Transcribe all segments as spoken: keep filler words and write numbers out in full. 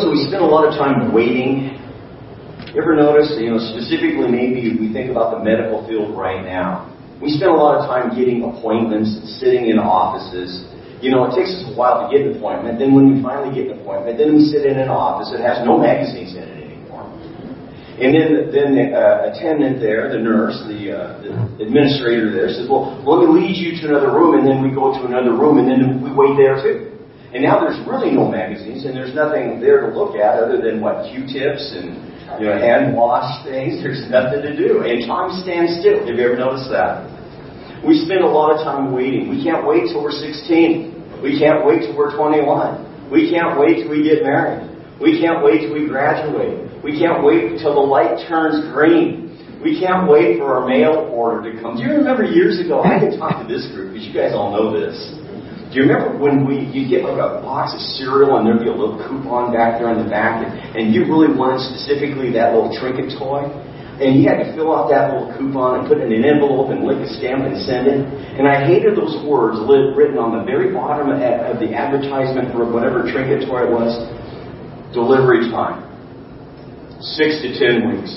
So we spend a lot of time waiting. You ever notice, you know, specifically maybe we think about the medical field right now. We spend a lot of time getting appointments, sitting in offices. You know, it takes us a while to get an appointment. Then when we finally get an appointment, then we sit in an office that has no magazines in it anymore. And then, then the uh, attendant there, the nurse, the, uh, the administrator there says, well, let me lead you to another room, and then we go to another room, and then we wait there too. And now there's really no magazines, and there's nothing there to look at other than, what, Q-tips and, you know, hand-wash things. There's nothing to do. And time stands still. Have you ever noticed that? We spend a lot of time waiting. We can't wait till we're sixteen. We can't wait till we're twenty-one. We can't wait till we get married. We can't wait till we graduate. We can't wait till the light turns green. We can't wait for our mail order to come. Do you remember years ago? I can talk to this group because you guys all know this. Do you remember when we you get like a box of cereal and there'd be a little coupon back there in the back, and, and you really wanted specifically that little trinket toy? And you had to fill out that little coupon and put it in an envelope and lick a stamp and send it. And I hated those words lit, written on the very bottom of, of the advertisement for whatever trinket toy it was. Delivery time. Six to ten weeks.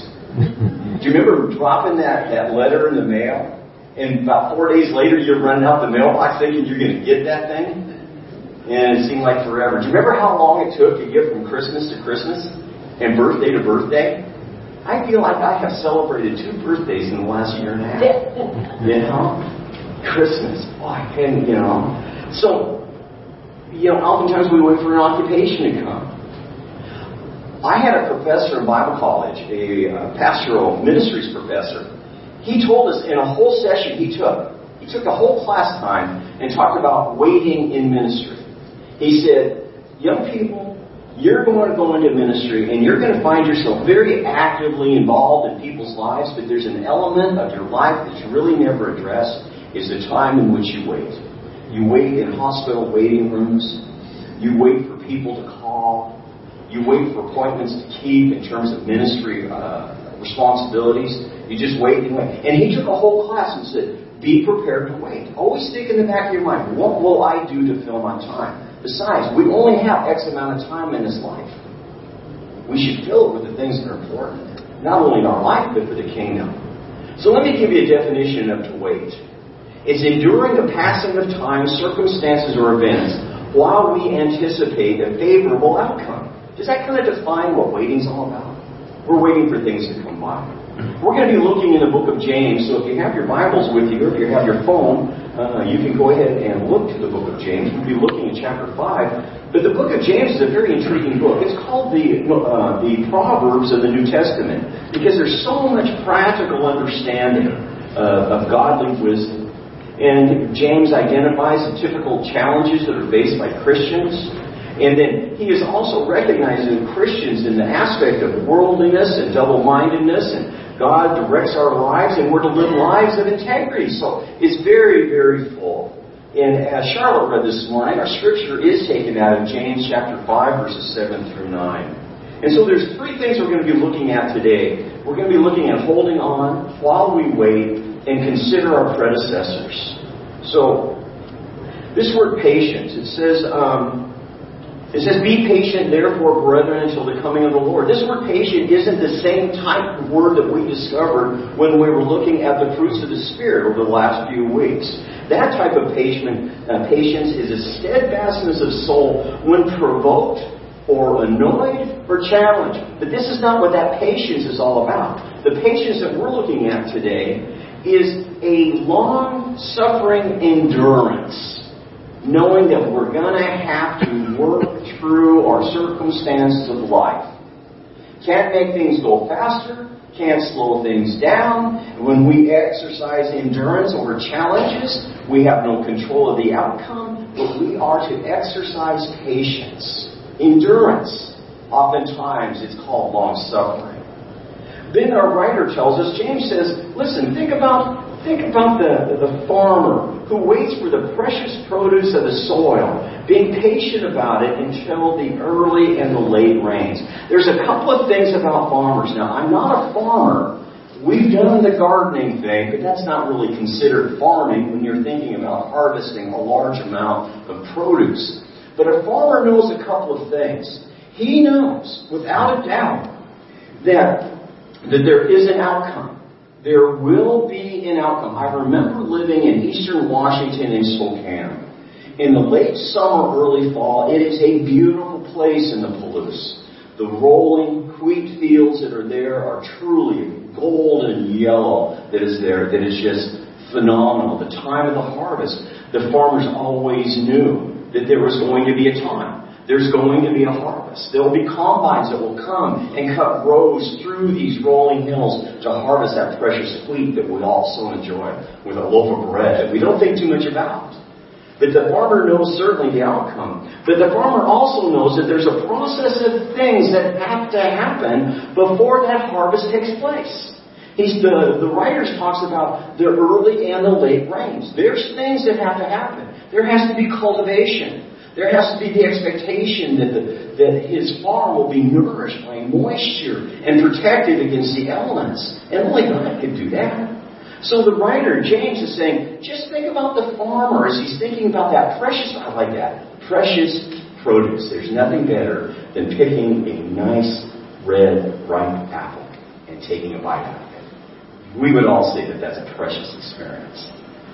Do you remember dropping that, that letter in the mail? And about four days later, you're running out the mailbox thinking you're going to get that thing. And it seemed like forever. Do you remember how long it took to get from Christmas to Christmas and birthday to birthday? I feel like I have celebrated two birthdays in the last year and a half. You know? Christmas. Oh, I can, you know. So, you know, oftentimes we wait for an occupation to come. I had a professor in Bible college, a uh, pastoral ministries professor. He told us in a whole session he took, he took the whole class time and talked about waiting in ministry. He said, young people, you're going to go into ministry and you're going to find yourself very actively involved in people's lives, but there's an element of your life that you really never address, is the time in which you wait. You wait in hospital waiting rooms. You wait for people to call. You wait for appointments to keep in terms of ministry uh, responsibilities. You just wait and wait. And he took a whole class and said, be prepared to wait. Always think in the back of your mind, what will I do to fill my time? Besides, we only have X amount of time in this life. We should fill it with the things that are important, not only in our life, but for the kingdom. So let me give you a definition of to wait. It's enduring the passing of time, circumstances, or events while we anticipate a favorable outcome. Does that kind of define what waiting's all about? We're waiting for things to come by. We're going to be looking in the book of James, so if you have your Bibles with you, or if you have your phone, uh, you can go ahead and look to the book of James. We'll be looking at chapter five. But the book of James is a very intriguing book. It's called the, uh, the Proverbs of the New Testament, because there's so much practical understanding uh, of godly wisdom. And James identifies the typical challenges that are faced by Christians. And then he is also recognizing Christians in the aspect of worldliness and double-mindedness, and God directs our lives, and we're to live lives of integrity. So it's very, very full. And as Charlotte read this morning, our scripture is taken out of James chapter five, verses seven through nine. And so there's three things we're going to be looking at today. We're going to be looking at holding on while we wait and consider our predecessors. So this word patience, it says... Um, It says, be patient, therefore, brethren, until the coming of the Lord. This word patient isn't the same type of word that we discovered when we were looking at the fruits of the Spirit over the last few weeks. That type of patient, uh, patience is a steadfastness of soul when provoked or annoyed or challenged. But this is not what that patience is all about. The patience that we're looking at today is a long-suffering endurance, knowing that we're going to have to work through our circumstances of life. Can't make things go faster, can't slow things down. When we exercise endurance over challenges, we have no control of the outcome, but we are to exercise patience. Endurance, oftentimes it's called long-suffering. Then our writer tells us, James says, listen, think about Think about the, the farmer who waits for the precious produce of the soil, being patient about it until the early and the late rains. There's a couple of things about farmers. Now, I'm not a farmer. We've done the gardening thing, but that's not really considered farming when you're thinking about harvesting a large amount of produce. But a farmer knows a couple of things. He knows, without a doubt, that, that there is an outcome. There will be an outcome. I remember living in eastern Washington in Spokane. In the late summer, early fall, it is a beautiful place in the Palouse. The rolling wheat fields that are there are truly golden yellow that is there, that is just phenomenal. The time of the harvest, the farmers always knew that there was going to be a time. There's going to be a harvest. There will be combines that will come and cut rows through these rolling hills to harvest that precious wheat that we all so enjoy with a loaf of bread that we don't think too much about. But the farmer knows certainly the outcome. But the farmer also knows that there's a process of things that have to happen before that harvest takes place. He's, the, the writers talks about the early and the late rains. There's things that have to happen. There has to be cultivation. There has to be the expectation that, the, that his farm will be nourished by moisture and protected against the elements. And only God could do that. So the writer, James, is saying, just think about the farmer as he's thinking about that precious, I like that, precious produce. There's nothing better than picking a nice, red, ripe apple and taking a bite out of it. We would all say that that's a precious experience.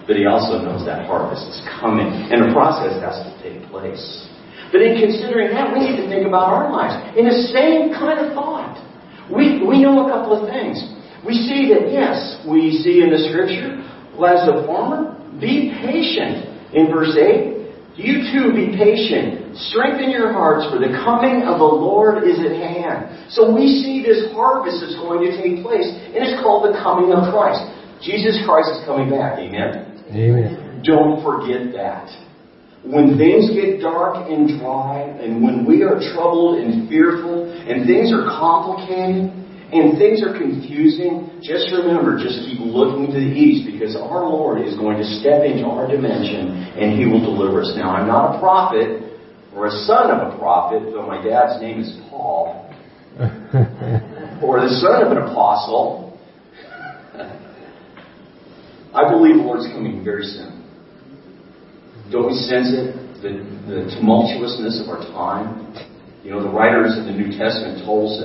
But he also knows that harvest is coming, and a process has to take place. But in considering that, we need to think about our lives in the same kind of thought. We, we know a couple of things. We see that, yes, we see in the Scripture, as the farmer, be patient. In verse eight, you too be patient. Strengthen your hearts, for the coming of the Lord is at hand. So we see this harvest that's going to take place, and it's called the coming of Christ. Jesus Christ is coming back, amen? Amen. Don't forget that. When things get dark and dry, and when we are troubled and fearful, and things are complicated, and things are confusing, just remember, just keep looking to the east, because our Lord is going to step into our dimension and He will deliver us. Now, I'm not a prophet or a son of a prophet, though my dad's name is Paul, or the son of an apostle. I believe the Lord's coming very soon. Don't we sense it? The, the tumultuousness of our time. You know, the writers of the New Testament tells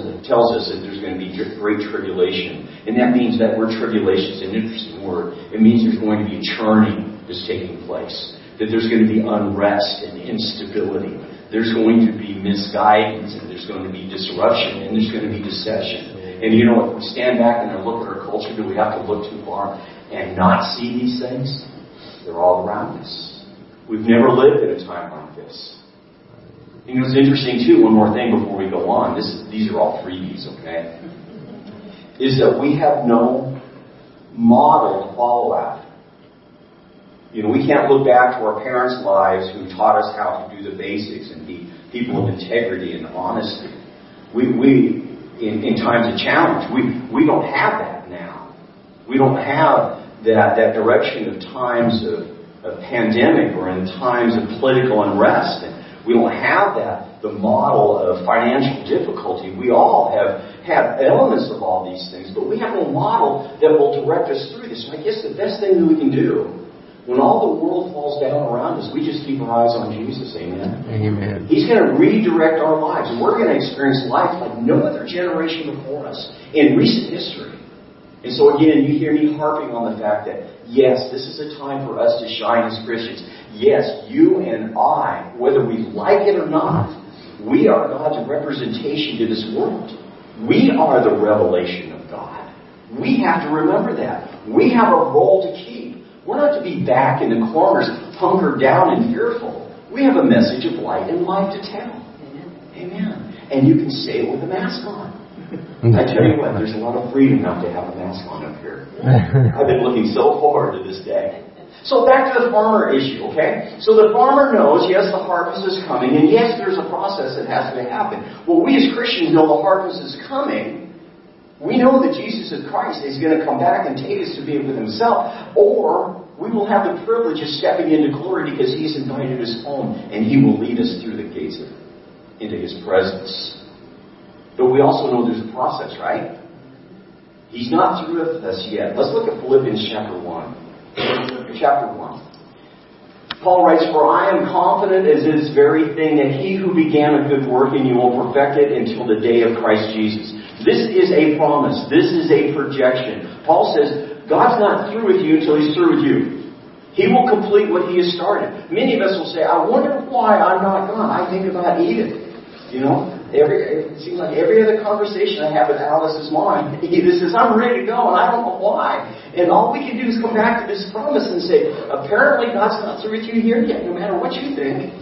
us that there's going to be great tribulation. And that means that word tribulation is an interesting word. It means there's going to be churning that's taking place. That there's going to be unrest and instability. There's going to be misguidance, and there's going to be disruption, and there's going to be deception. And you know what? We stand back and I look at our culture. Do we have to look too far and not see these things? They're all around us. We've never lived in a time like this. You know, it's interesting, too, one more thing before we go on. This is, these are all freebies, okay? Is that we have no model to follow after. You know, we can't look back to our parents' lives who taught us how to do the basics and be people of integrity and honesty. We, we in, in times of challenge, we, we don't have that now. We don't have that, that direction of times of, of pandemic or in times of political unrest. And we don't have that, the model of financial difficulty. We all have, have elements of all these things, but we have no model that will direct us through this. And I guess the best thing that we can do, when all the world falls down around us, we just keep our eyes on Jesus, amen? Amen. He's going to redirect our lives, and we're going to experience life like no other generation before us in recent history. And so again, you hear me harping on the fact that, yes, this is a time for us to shine as Christians. Yes, you and I, whether we like it or not, we are God's representation to this world. We are the revelation of God. We have to remember that. We have a role to keep. We're not to be back in the corners, hunkered down and fearful. We have a message of light and life to tell. Amen. And you can say it with a mask on. I tell you what, there's a lot of freedom not to have a mask on up here. I've been looking so forward to this day. So back to the farmer issue, okay? So the farmer knows, yes, the harvest is coming, and yes, there's a process that has to happen. Well, we as Christians know the harvest is coming. We know that Jesus is Christ is going to come back and take us to be with Himself, or we will have the privilege of stepping into glory because He's invited us home, and He will lead us through the gates of, into His presence. But we also know there's a process, right? He's not through with us yet. Let's look at Philippians chapter one. Chapter one. Paul writes, "For I am confident as this very thing, that he who began a good work in you will perfect it until the day of Christ Jesus." This is a promise. This is a projection. Paul says, God's not through with you until he's through with you. He will complete what he has started. Many of us will say, "I wonder why I'm not God." I think about Edith. You know, every, it seems like every other conversation I have with Alice is mine. Edith says, "I'm ready to go, and I don't know why." And all we can do is come back to this promise and say, apparently God's not through with you here yet, no matter what you think.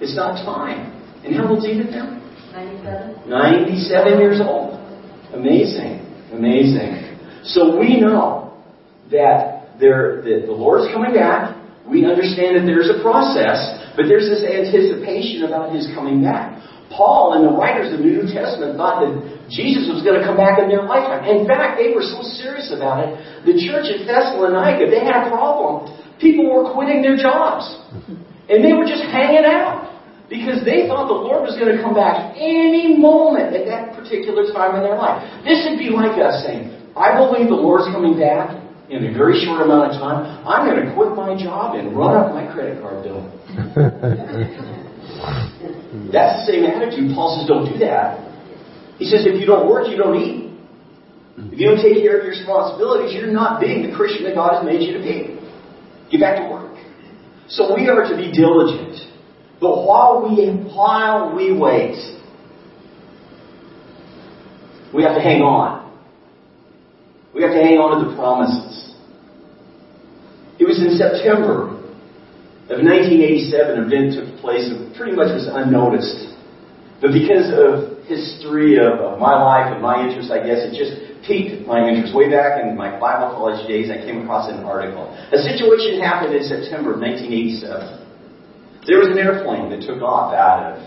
It's not time. And how old's Edith now? ninety-seven. ninety-seven years old. Amazing. Amazing. So we know that, there, that the Lord's coming back. We understand that there's a process, but there's this anticipation about his coming back. Paul and the writers of the New Testament thought that Jesus was going to come back in their lifetime. In fact, they were so serious about it. The church at Thessalonica, they had a problem. People were quitting their jobs. And they were just hanging out. Because they thought the Lord was going to come back any moment at that particular time in their life. This would be like us saying, "I believe the Lord's coming back in a very short amount of time. I'm going to quit my job and run up my credit card bill." That's the same attitude. Paul says, don't do that. He says, if you don't work, you don't eat. If you don't take care of your responsibilities, you're not being the Christian that God has made you to be. Get back to work. So we are to be diligent. But while we while we wait, we have to hang on. We have to hang on to the promises. It was in September of nineteen eighty-seven, an event took place that pretty much was unnoticed. But because of history of, of my life and my interests, I guess, it just piqued my interest. Way back in my Bible college days, I came across an article. A situation happened in September of nineteen eighty-seven. There was an airplane that took off out of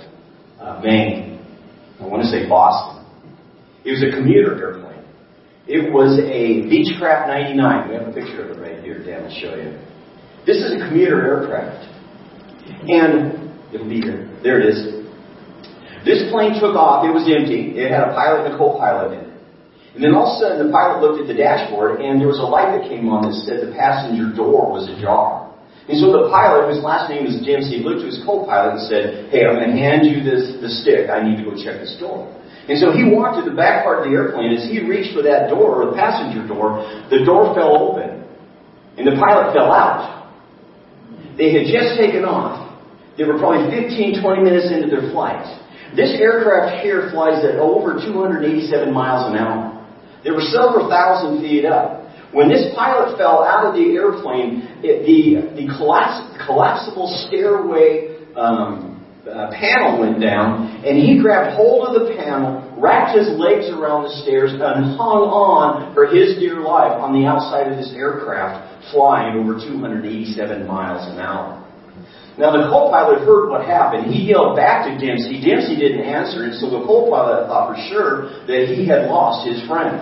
uh, Maine. I want to say Boston. It was a commuter airplane. It was a Beechcraft ninety-nine. We have a picture of it right here. Dan, I'll show you. This is a commuter aircraft. And it'll be here. There it is. This plane took off. It was empty. It had a pilot and a co-pilot in it. And then all of a sudden, the pilot looked at the dashboard, and there was a light that came on that said the passenger door was ajar. And so the pilot, whose last name was James, he looked to his co-pilot and said, "Hey, I'm going to hand you this, this stick. I need to go check this door." And so he walked to the back part of the airplane. As he reached for that door, the passenger door, the door fell open. And the pilot fell out. They had just taken off. They were probably fifteen, twenty minutes into their flight. This aircraft here flies at over two hundred eighty-seven miles an hour. They were several thousand feet up. When this pilot fell out of the airplane, it, the, the collapse, collapsible stairway um, uh, panel went down, and he grabbed hold of the panel, wrapped his legs around the stairs, and hung on for his dear life on the outside of this aircraft, flying over two hundred eighty-seven miles an hour. Now, the co-pilot heard what happened. He yelled back to Dempsey. Dempsey didn't answer, and so the co-pilot thought for sure that he had lost his friend.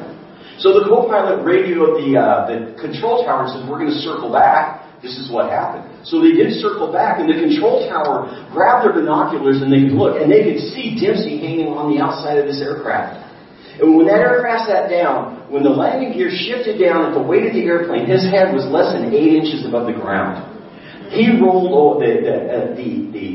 So the co-pilot radioed the, uh, the control tower and said, "We're going to circle back. This is what happened." So they did circle back, and the control tower grabbed their binoculars, and they could look, and they could see Dempsey hanging on the outside of this aircraft. And when that aircraft sat down, when the landing gear shifted down at the weight of the airplane, his head was less than eight inches above the ground. He rolled over. The, the, uh, the, the,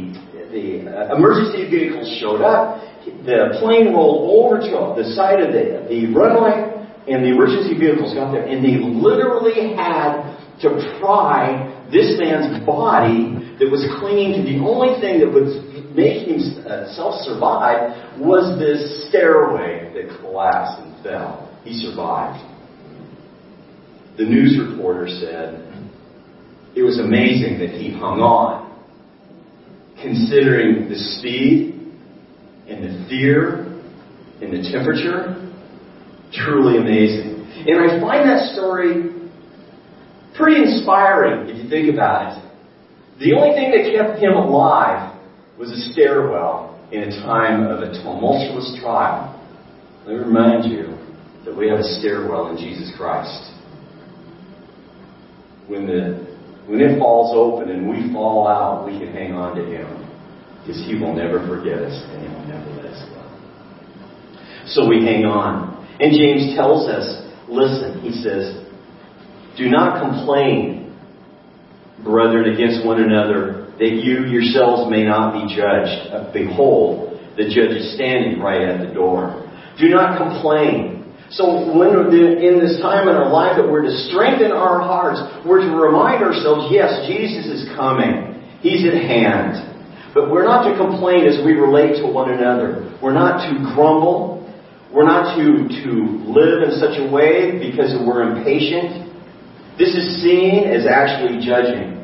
the uh, emergency vehicles showed up. The plane rolled over to the side of the, the runway. And the emergency vehicles got there, and they literally had to pry this man's body that was clinging to the only thing that would make him self-survive was this stairway that collapsed and fell. He survived. The news reporter said, "It was amazing that he hung on, considering the speed and the fear and the temperature. Truly amazing." And I find that story pretty inspiring if you think about it. The only thing that kept him alive was a stairwell in a time of a tumultuous trial. Let me remind you that we have a stairwell in Jesus Christ. When, the, when it falls open and we fall out, we can hang on to him, because he will never forget us and he will never let us go. So we hang on. And James tells us, listen, he says, "Do not complain, brethren, against one another that you yourselves may not be judged. Behold, the judge is standing right at the door. Do not complain. So when in this time in our life that we're to strengthen our hearts, we're to remind ourselves, yes, Jesus is coming. He's at hand. But we're not to complain as we relate to one another. We're not to grumble. We're not to, to live in such a way because we're impatient. This is seen as actually judging.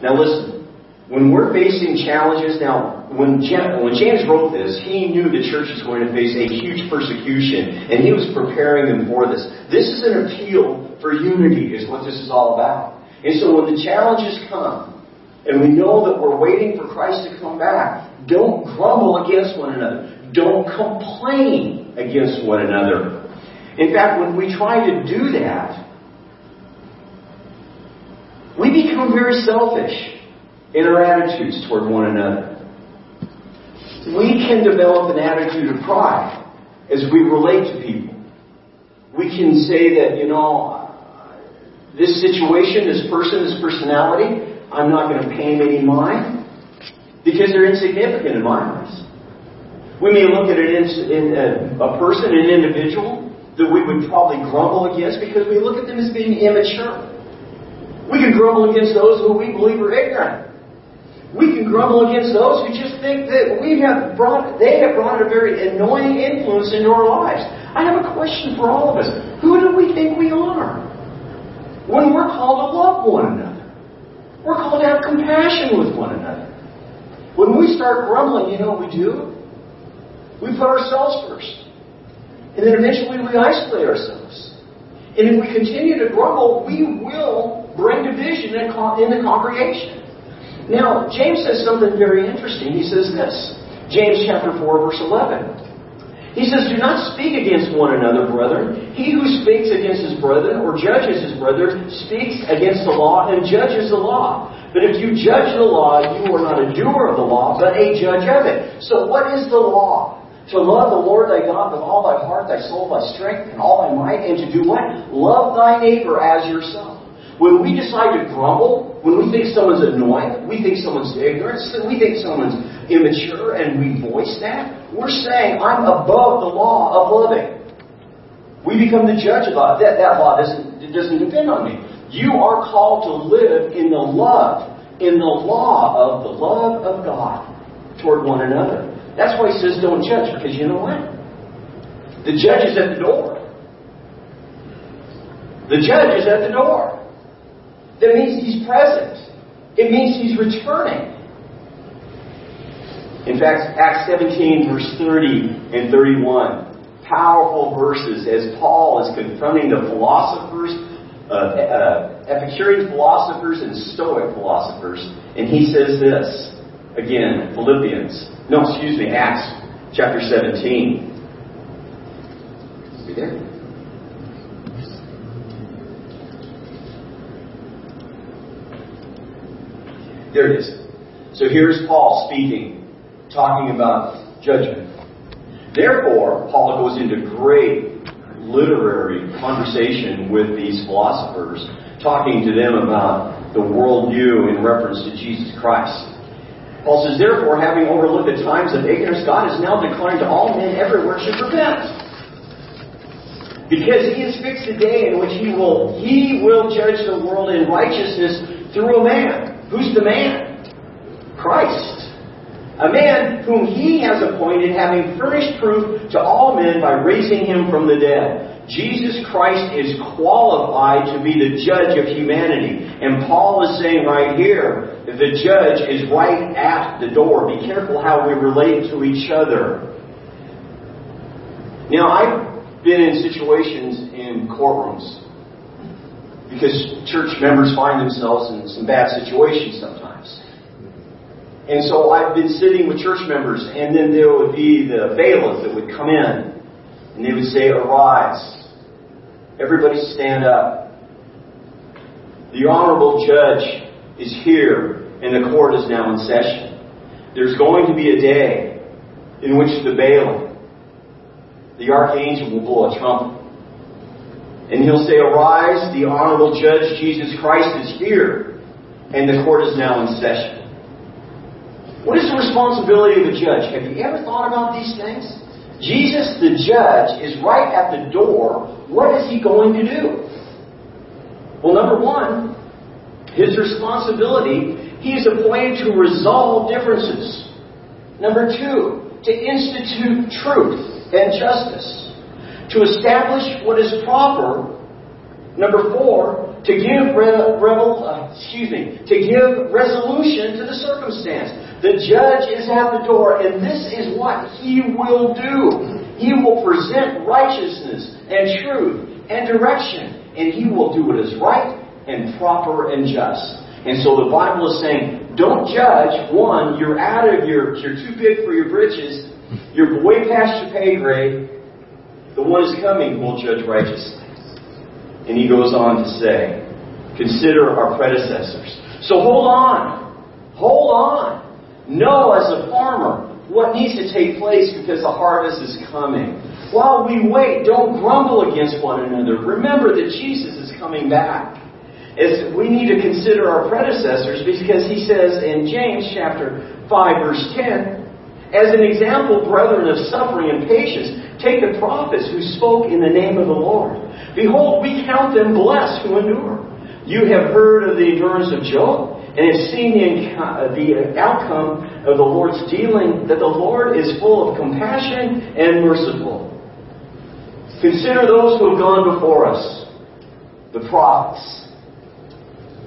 Now listen, when we're facing challenges, now when James wrote this, he knew the church was going to face a huge persecution, and he was preparing them for this. This is an appeal for unity, is what this is all about. And so when the challenges come, and we know that we're waiting for Christ to come back, don't grumble against one another. Don't complain against one another. In fact, when we try to do that, we become very selfish in our attitudes toward one another. We can develop an attitude of pride as we relate to people. We can say that, you know, this situation, this person, this personality, I'm not going to pay them any mind because they're insignificant in my eyes. We may look at it in a person, an individual, that we would probably grumble against because we look at them as being immature. We can grumble against those who we believe are ignorant. We can grumble against those who just think that we have brought, they have brought a very annoying influence into our lives. I have a question for all of us. Who do we think we are? When we're called to love one another, we're called to have compassion with one another. When we start grumbling, you know what we do? We put ourselves first. And then eventually we isolate ourselves. And if we continue to grumble, we will bring division in the congregation. Now, James says something very interesting. He says this. James chapter four, verse eleven. He says, do not speak against one another, brethren. He who speaks against his brethren or judges his brethren speaks against the law and judges the law. But if you judge the law, you are not a doer of the law, but a judge of it. So what is the law? To love the Lord thy God with all thy heart, thy soul, thy strength, and all thy might. And to do what? Love thy neighbor as yourself. When we decide to grumble, when we think someone's annoying, we think someone's ignorant, we think someone's immature, and we voice that, we're saying, I'm above the law of loving. We become the judge of law. That, that law doesn't, it doesn't depend on me. You are called to live in the love, in the law of the love of God toward one another. That's why he says don't judge, because you know what? The judge is at the door. The judge is at the door. That means he's present. It means he's returning. In fact, Acts seventeen, verse thirty and thirty-one, powerful verses as Paul is confronting the philosophers, uh, uh, Epicurean philosophers and Stoic philosophers. And he says this, again, Philippians, no, excuse me, Acts chapter seventeen. Are you there? There it is. So here's Paul speaking, talking about judgment. Therefore, Paul goes into great literary conversation with these philosophers, talking to them about the worldview in reference to Jesus Christ. Paul says, therefore, having overlooked the times of ignorance, God is now declaring to all men everywhere should repent. Because he has fixed a day in which he will, he will judge the world in righteousness through a man. Who's the man? Christ. A man whom he has appointed, having furnished proof to all men by raising him from the dead. Jesus Christ is qualified to be the judge of humanity. And Paul is saying right here, the judge is right at the door. Be careful how we relate to each other. Now, I've been in situations in courtrooms. Because church members find themselves in some bad situations sometimes. And so I've been sitting with church members, and then there would be the bailiff that would come in, and they would say, arise. Everybody stand up. The honorable judge is here, and the court is now in session. There's going to be a day in which the bailiff, the archangel, will blow a trumpet. And he'll say, arise, the honorable judge Jesus Christ is here. And the court is now in session. What is the responsibility of a judge? Have you ever thought about these things? Jesus, the judge, is right at the door. What is he going to do? Well, number one, his responsibility, he is appointed to resolve differences. Number two, to institute truth and justice. To establish what is proper. Number four, to give re- revel, uh, excuse me, to give resolution to the circumstance. The judge is at the door, and this is what he will do. He will present righteousness and truth and direction, and he will do what is right and proper and just. And so the Bible is saying, don't judge. One, you're out of your, you're too big for your britches. You're way past your pay grade. The one is coming will judge righteously. And he goes on to say, consider our predecessors. So hold on. Hold on. Know as a farmer what needs to take place because the harvest is coming. While we wait, don't grumble against one another. Remember that Jesus is coming back. It's, we need to consider our predecessors because he says in James chapter five, verse ten, as an example, brethren, of suffering and patience, take the prophets who spoke in the name of the Lord. Behold, we count them blessed who endure. You have heard of the endurance of Job, and have seen the outcome of the Lord's dealing, that the Lord is full of compassion and merciful. Consider those who have gone before us, the prophets.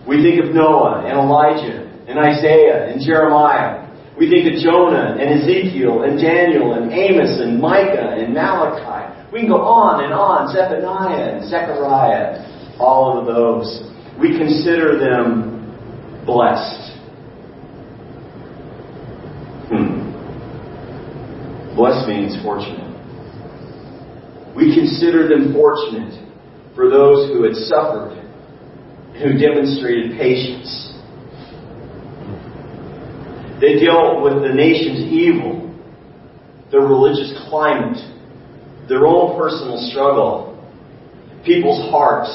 We think of Noah and Elijah and Isaiah and Jeremiah. We think of Jonah and Ezekiel and Daniel and Amos and Micah and Malachi. We can go on and on. Zephaniah and Zechariah. All of those. We consider them blessed. Hmm. Blessed means fortunate. We consider them fortunate for those who had suffered, who demonstrated patience. They dealt with the nation's evil, their religious climate, their own personal struggle, people's hearts,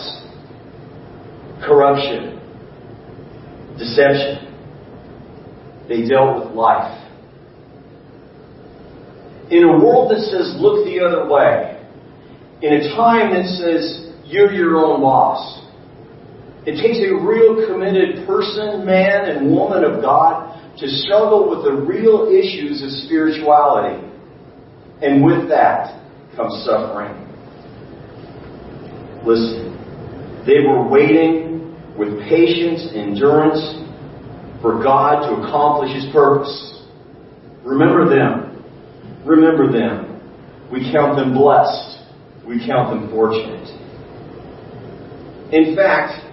corruption, deception. They dealt with life. In a world that says, look the other way, in a time that says, you're your own boss, it takes a real committed person, man, and woman of God to struggle with the real issues of spirituality. And with that comes suffering. Listen, they were waiting with patience, endurance, for God to accomplish His purpose. Remember them. Remember them. We count them blessed. We count them fortunate. In fact,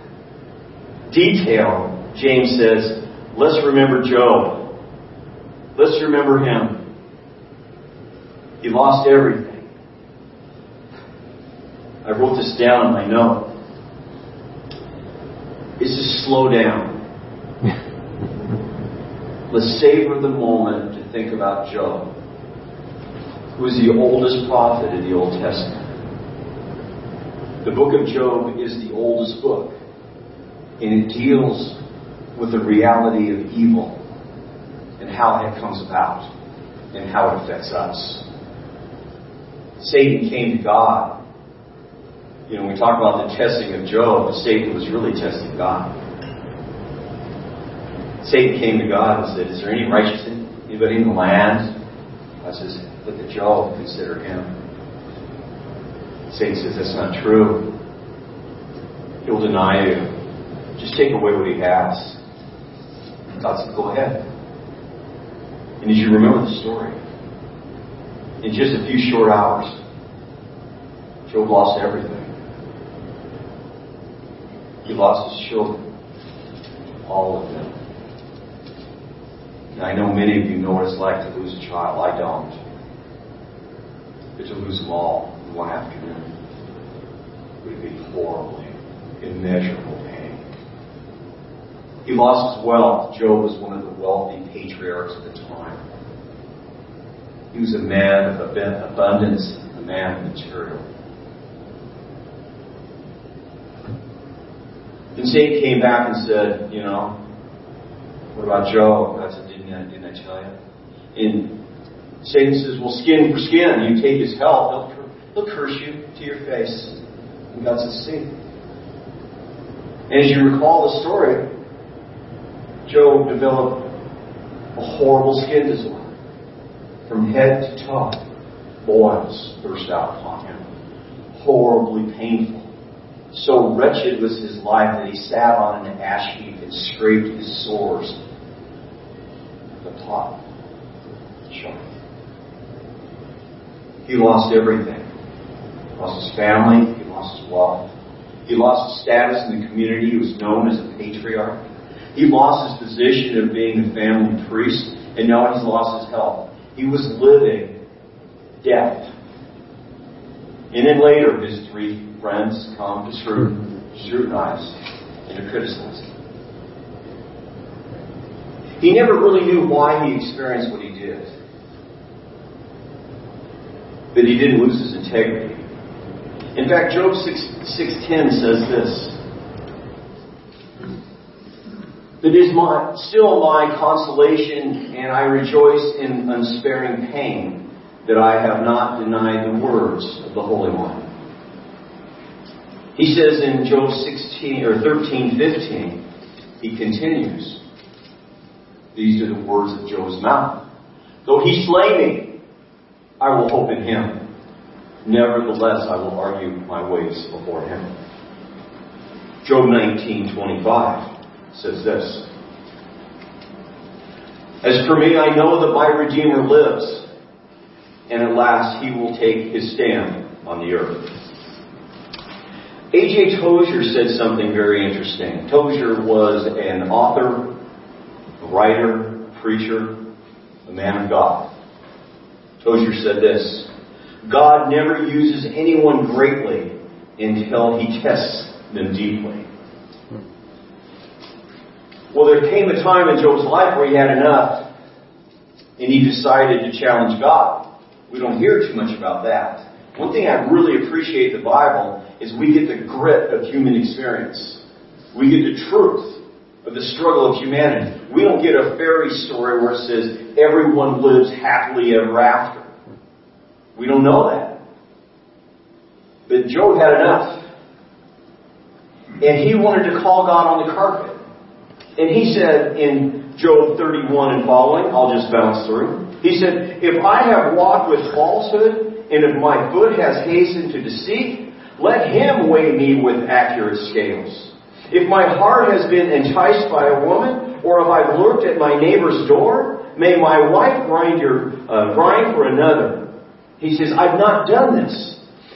detail, James says, let's remember Job. Let's remember him. He lost everything. I wrote this down in my note. It's just slow down. Let's savor the moment to think about Job, who is the oldest prophet in the Old Testament. The book of Job is the oldest book, and it deals with the reality of evil and how it comes about and how it affects us. Satan came to God. You know, when we talk about the testing of Job, Satan was really testing God. Satan came to God and said, is there any righteous anybody in the land? God says, look at Job, consider him. Satan says, that's not true. He'll deny you. Just take away what he has. God said, go ahead. And as you remember the story, in just a few short hours, Job lost everything. He lost his children. All of them. And I know many of you know what it's like to lose a child. I don't. But to lose them all in one afternoon would be horribly, immeasurable pain. He lost his wealth. Job was one of the wealthy patriarchs of the time. He was a man of abundance, a man of material. Then Satan came back and said, you know, What about Job? That's a didn't I, didn't I tell you? In Satan says, well, skin for skin, you take his help, he'll, he'll curse you to your face. And God says, see. And as you recall the story, Job developed a horrible skin disorder. From head to toe, boils burst out upon him. Horribly painful. So wretched was his life that he sat on an ash heap and scraped his sores with a pot. Sharp. He lost everything. He lost his family. He lost his wealth. He lost his status in the community. He was known as a patriarch. He lost his position of being the family priest, and now he's lost his health. He was living death. And then later, his three friends come to scrutinize and to criticize him. He never really knew why he experienced what he did. But he didn't lose his integrity. In fact, Job six ten says this, "But is my, still my consolation, and I rejoice in unsparing pain, that I have not denied the words of the Holy One." He says in Job sixteen or thirteen fifteen, he continues, "These are the words of Job's mouth. Though he slay me, I will hope in him. Nevertheless, I will argue my ways before him." Job nineteen twenty-five says this, "As for me, I know that my Redeemer lives, and at last he will take his stand on the earth." A J. Tozier said something very interesting. Tozier was an author, a writer, preacher, a man of God. Tozier said this, "God never uses anyone greatly until he tests them deeply." Well, there came a time in Job's life where he had enough, and he decided to challenge God. We don't hear too much about that. One thing I really appreciate the Bible is we get the grit of human experience. We get the truth of the struggle of humanity. We don't get a fairy story where it says everyone lives happily ever after. We don't know that. But Job had enough. And he wanted to call God on the carpet. And he said in Job thirty-one and following, I'll just bounce through. He said, "If I have walked with falsehood, and if my foot has hastened to deceit, let him weigh me with accurate scales. If my heart has been enticed by a woman, or if I've lurked at my neighbor's door, may my wife grind, your, uh, grind for another." He says, "I've not done this."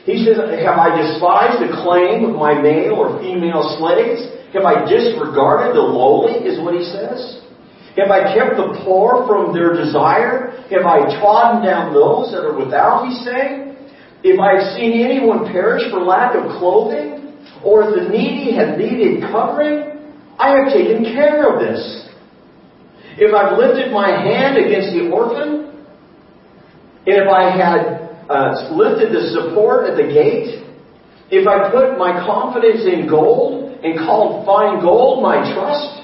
He says, "Have I despised the claim of my male or female slaves? Have I disregarded the lowly," is what he says. "Have I kept the poor from their desire? Have I trodden down those that are without," he's saying. "If I have seen anyone perish for lack of clothing, or if the needy have needed covering, I have taken care of this. If I've lifted my hand against the orphan, and if I had uh, lifted the support at the gate, if I put my confidence in gold and called fine gold my trust,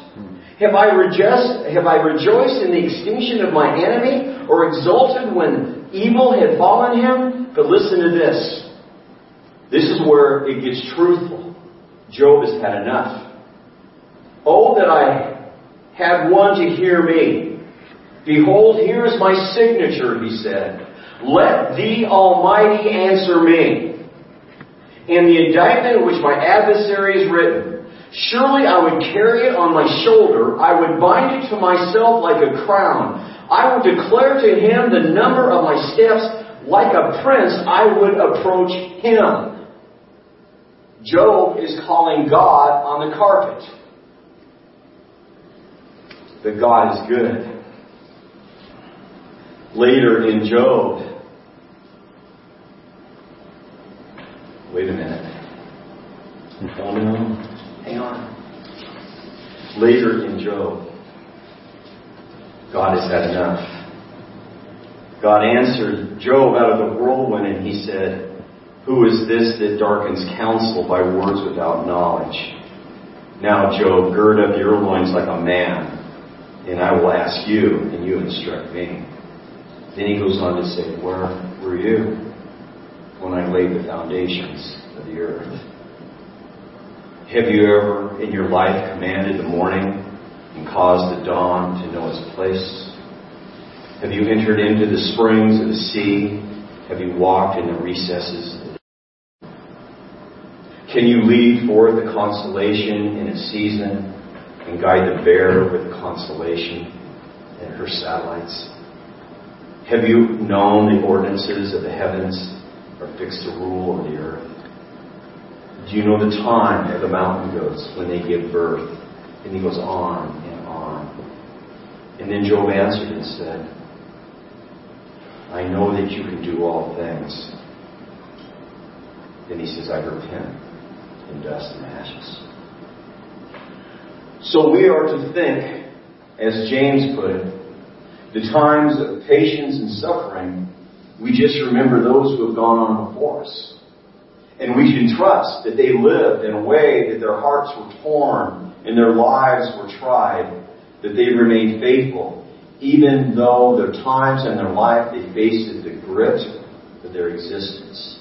have I, rejoiced, have I rejoiced in the extinction of my enemy, or exulted when evil had fallen him?" But listen to this. This is where it gets truthful. Job has had enough. "Oh, that I had one to hear me. Behold, here is my signature," he said. "Let the Almighty answer me. And the indictment which my adversary has written, surely I would carry it on my shoulder. I would bind it to myself like a crown. I would declare to him the number of my steps. Like a prince, I would approach him." Job is calling God on the carpet. But God is good. Later in Job, wait a minute, hold on, hang on. Later in Job, God has had enough. God answered Job out of the whirlwind, and he said, "Who is this that darkens counsel by words without knowledge? Now, Job, gird up your loins like a man and I will ask you, and you instruct me. Then he goes on to say, where were you when I laid the foundations of the earth? Have you ever in your life commanded the morning and caused the dawn to know its place? Have you entered into the springs of the sea? Have you walked in the recesses of the deep? Can you lead forth the consolation in its season and guide the bear with consolation and her satellites? Have you known the ordinances of the heavens or fixed the rule of the earth? Do you know the time of the mountain goats when they give birth? And he goes on and on. And then Job answered and said, I know that you can do all things. Then he says, I repent in dust and ashes. So we are to think, as James put it, the times of patience and suffering, we just remember those who have gone on before us. And we can trust that they lived in a way that their hearts were torn and their lives were tried, that they remained faithful, even though their times and their life, they faced the grit of their existence.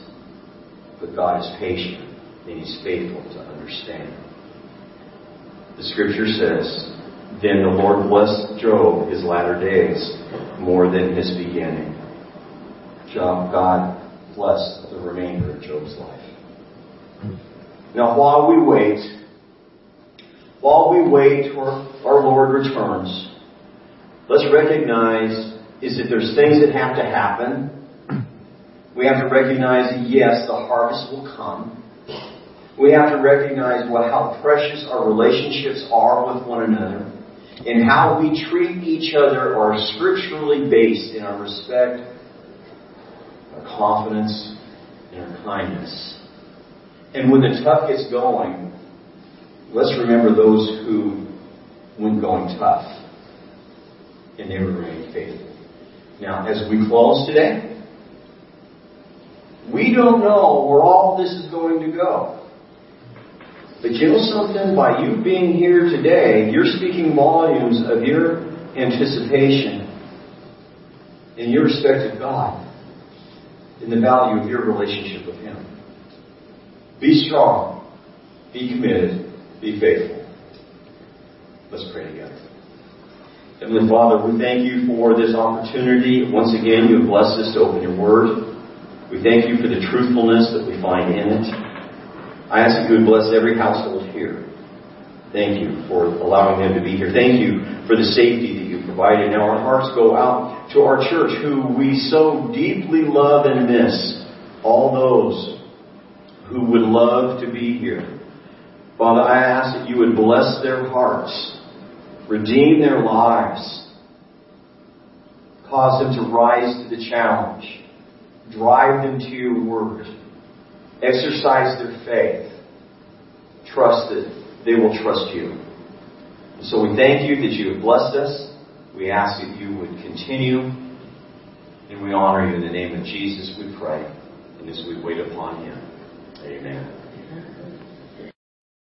But God is patient, and He's faithful to understand. The Scripture says, then the Lord blessed Job his latter days more than his beginning. Job, God blessed the remainder of Job's life. Now, while we wait, while we wait for our Lord returns, let's recognize is that there's things that have to happen. We have to recognize that, yes, the harvest will come. We have to recognize what how precious our relationships are with one another, and how we treat each other are scripturally based in our respect, our confidence, and our kindness. And when the tough gets going, let's remember those who went going tough, and they remained faithful. Now, as we close today, we don't know where all this is going to go. But you know something? By you being here today, you're speaking volumes of your anticipation and your respect of God and the value of your relationship with Him. Be strong. Be committed. Be faithful. Let's pray together. Heavenly Father, we thank you for this opportunity. Once again, you have blessed us to open your Word. We thank you for the truthfulness that we find in it. I ask that you would bless every household here. Thank you for allowing them to be here. Thank you for the safety that you provided. Now our hearts go out to our church who we so deeply love and miss. All those who would love to be here. Father, I ask that you would bless their hearts. Redeem their lives. Cause them to rise to the challenge. Drive them to your word. Exercise their faith. Trust that they will trust you. And so we thank you that you have blessed us. We ask that you would continue. And we honor you in the name of Jesus, we pray. And as we wait upon him. Amen. Amen.